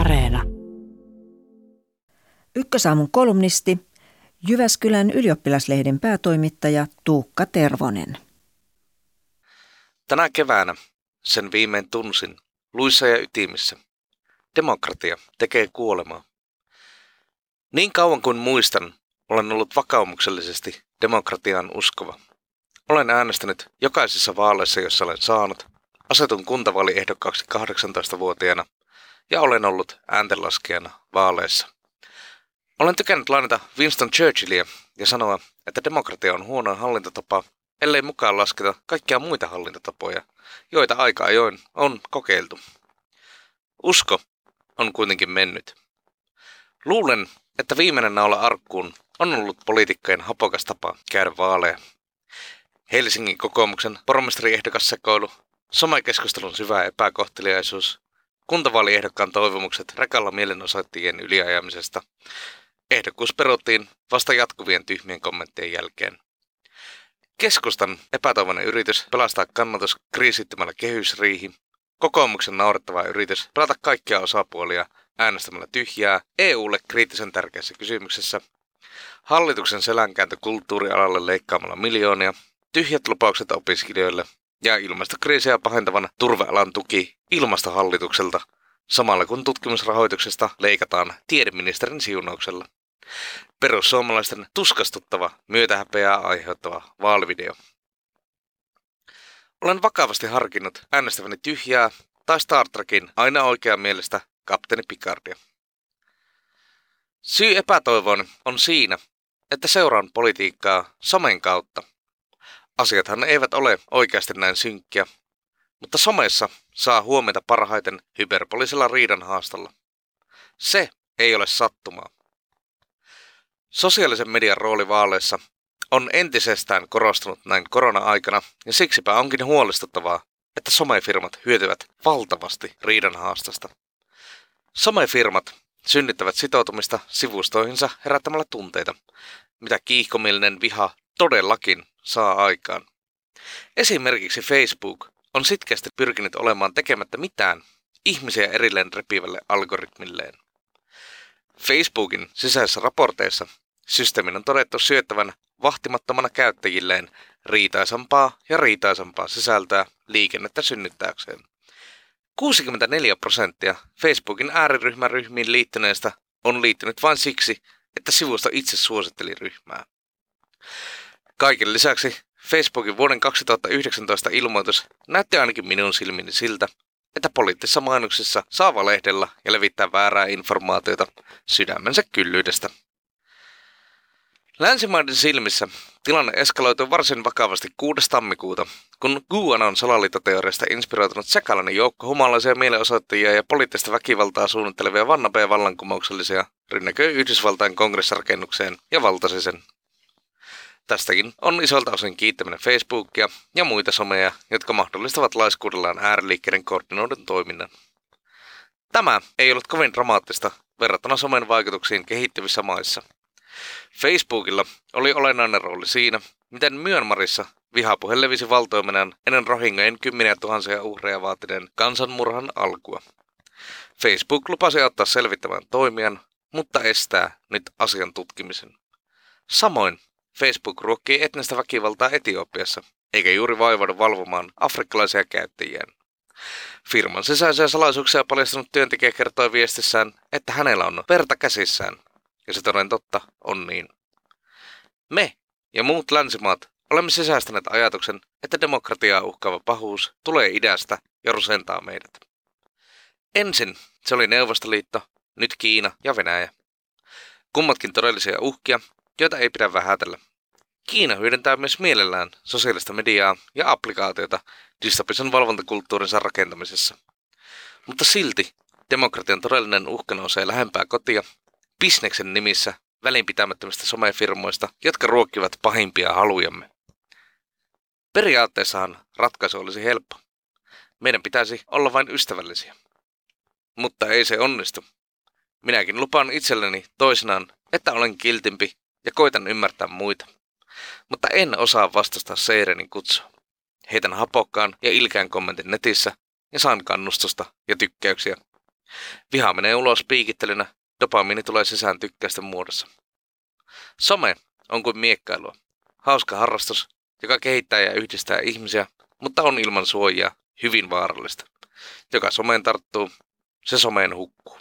Areena. Ykkösaamun kolumnisti, Jyväskylän ylioppilaslehden päätoimittaja Tuukka Tervonen. Tänä keväänä sen viimein tunsin luissa ja ytimissä. Demokratia tekee kuolemaa. Niin kauan kuin muistan, olen ollut vakaumuksellisesti demokratiaan uskova. Olen äänestänyt jokaisissa vaaleissa, joissa olen saanut, asetun kuntavaaliehdokkaaksi 18-vuotiaana ja olen ollut ääntenlaskijana vaaleissa. Olen tykännyt lainata Winston Churchillia ja sanoa, että demokratia on huono hallintotapa, ellei mukaan lasketa kaikkia muita hallintotapoja, joita aika ajoin on kokeiltu. Usko on kuitenkin mennyt. Luulen, että viimeinen naula arkkuun on ollut poliitikkojen hapokas tapa käydä vaaleja. Helsingin kokoomuksen pormestariehdokas-sekoilu, somekeskustelun syvä epäkohteliaisuus, kuntavaaliehdokkaan toivomukset rekalla mielenosoittajien yliajamisesta. Ehdokkuus peruttiin vasta jatkuvien tyhmien kommenttien jälkeen. Keskustan epätoivoinen yritys pelastaa kannatus kriisittymällä kehysriihi, kokoomuksen naurettava yritys pelata kaikkia osapuolia äänestämällä tyhjää EUlle kriittisen tärkeässä kysymyksessä, hallituksen selänkääntö kulttuurialalle leikkaamalla miljoonia, tyhjät lupaukset opiskelijoille ja ilmastokriisiä pahentavan turvealan tuki ilmastohallitukselta, samalla kun tutkimusrahoituksesta leikataan tiedeministerin siunauksella. Perussuomalaisten tuskastuttava, myötähäpeää aiheuttava vaalivideo. Olen vakavasti harkinnut äänestäväni tyhjää tai Star Trekin aina oikean mielestä kapteeni Picardia. Syy epätoivoon on siinä, että seuraan politiikkaa somen kautta. Asiathan eivät ole oikeasti näin synkkiä, mutta somessa saa huomenta parhaiten hyperbolisella riidanhaastolla. Se ei ole sattumaa. Sosiaalisen median rooli vaaleissa on entisestään korostunut näin korona-aikana ja siksipä onkin huolestuttavaa, että somefirmat hyötyvät valtavasti riidanhaastasta. Somefirmat synnyttävät sitoutumista sivustoihinsa herättämällä tunteita, mitä kiihkomielinen viha todellakin saa aikaan. Esimerkiksi Facebook on sitkeästi pyrkinyt olemaan tekemättä mitään ihmisiä erilleen repivälle algoritmilleen. Facebookin sisäisissä raporteissa systeemin on todettu syöttävän vahtimattomana käyttäjilleen riitaisampaa ja riitaisampaa sisältöä liikennettä synnyttääkseen. 64% Facebookin ääriryhmäryhmiin liittyneistä on liittynyt vain siksi, että sivusto itse suositteli ryhmää. Kaiken lisäksi Facebookin vuoden 2019 ilmoitus näytti ainakin minun silmini siltä, että poliittisissa mainoksissa saa valehdella ja levittää väärää informaatiota sydämensä kyllyydestä. Länsimaiden silmissä tilanne eskaloitui varsin vakavasti 6. tammikuuta, kun QAnon salaliittoteoriasta inspiroitunut sekalainen joukko humalaisia mielenosoittajia ja poliittista väkivaltaa suunnittelevia vanna-p-vallankumouksellisia rynnäköi Yhdysvaltain kongressirakennukseen ja valtasi sen. Tästäkin on isolta osin kiittäminen Facebookia ja muita someja, jotka mahdollistavat laiskuudellaan ääriliikkeiden koordinoidun toiminnan. Tämä ei ollut kovin dramaattista verrattuna somen vaikutuksiin kehittyvissä maissa. Facebookilla oli olennainen rooli siinä, miten Myanmarissa vihapuhe levisi valtoimenaan ennen Rohingyain kymmeniä tuhansia uhreja vaatineen kansanmurhan alkua. Facebook lupasi auttaa selvittämään toimijan, mutta estää nyt asian tutkimisen. Samoin Facebook ruokkii etnistä väkivaltaa Etiopiassa, eikä juuri vaivaudu valvomaan afrikkalaisia käyttäjiään. Firman sisäisiä salaisuuksia paljastanut työntekijä kertoi viestissään, että hänellä on verta käsissään, ja se toden totta on niin. Me ja muut länsimaat olemme sisäistäneet ajatuksen, että demokratiaa uhkaava pahuus tulee idästä ja rusentaa meidät. Ensin se oli Neuvostoliitto, nyt Kiina ja Venäjä. Kummatkin todellisia uhkia, joita ei pidä vähätellä. Kiina hyödyntää myös mielellään sosiaalista mediaa ja applikaatiota dystopisen valvontakulttuurinsa rakentamisessa. Mutta silti demokratian todellinen uhka nousee lähempää kotia, bisneksen nimissä välinpitämättömistä somefirmoista, jotka ruokkivat pahimpia halujamme. Periaatteessahan ratkaisu olisi helppo. Meidän pitäisi olla vain ystävällisiä. Mutta ei se onnistu. Minäkin lupaan itselleni toisinaan, että olen kiltimpi ja koitan ymmärtää muita. Mutta en osaa vastustaa seirenin kutsua. Heitän hapokkaan ja ilkeän kommentin netissä ja saan kannustusta ja tykkäyksiä. Viha menee ulos piikittelynä, dopamiini tulee sisään tykkäysten muodossa. Some on kuin miekkailua. Hauska harrastus, joka kehittää ja yhdistää ihmisiä, mutta on ilman suojaa hyvin vaarallista. Joka someen tarttuu, se someen hukkuu.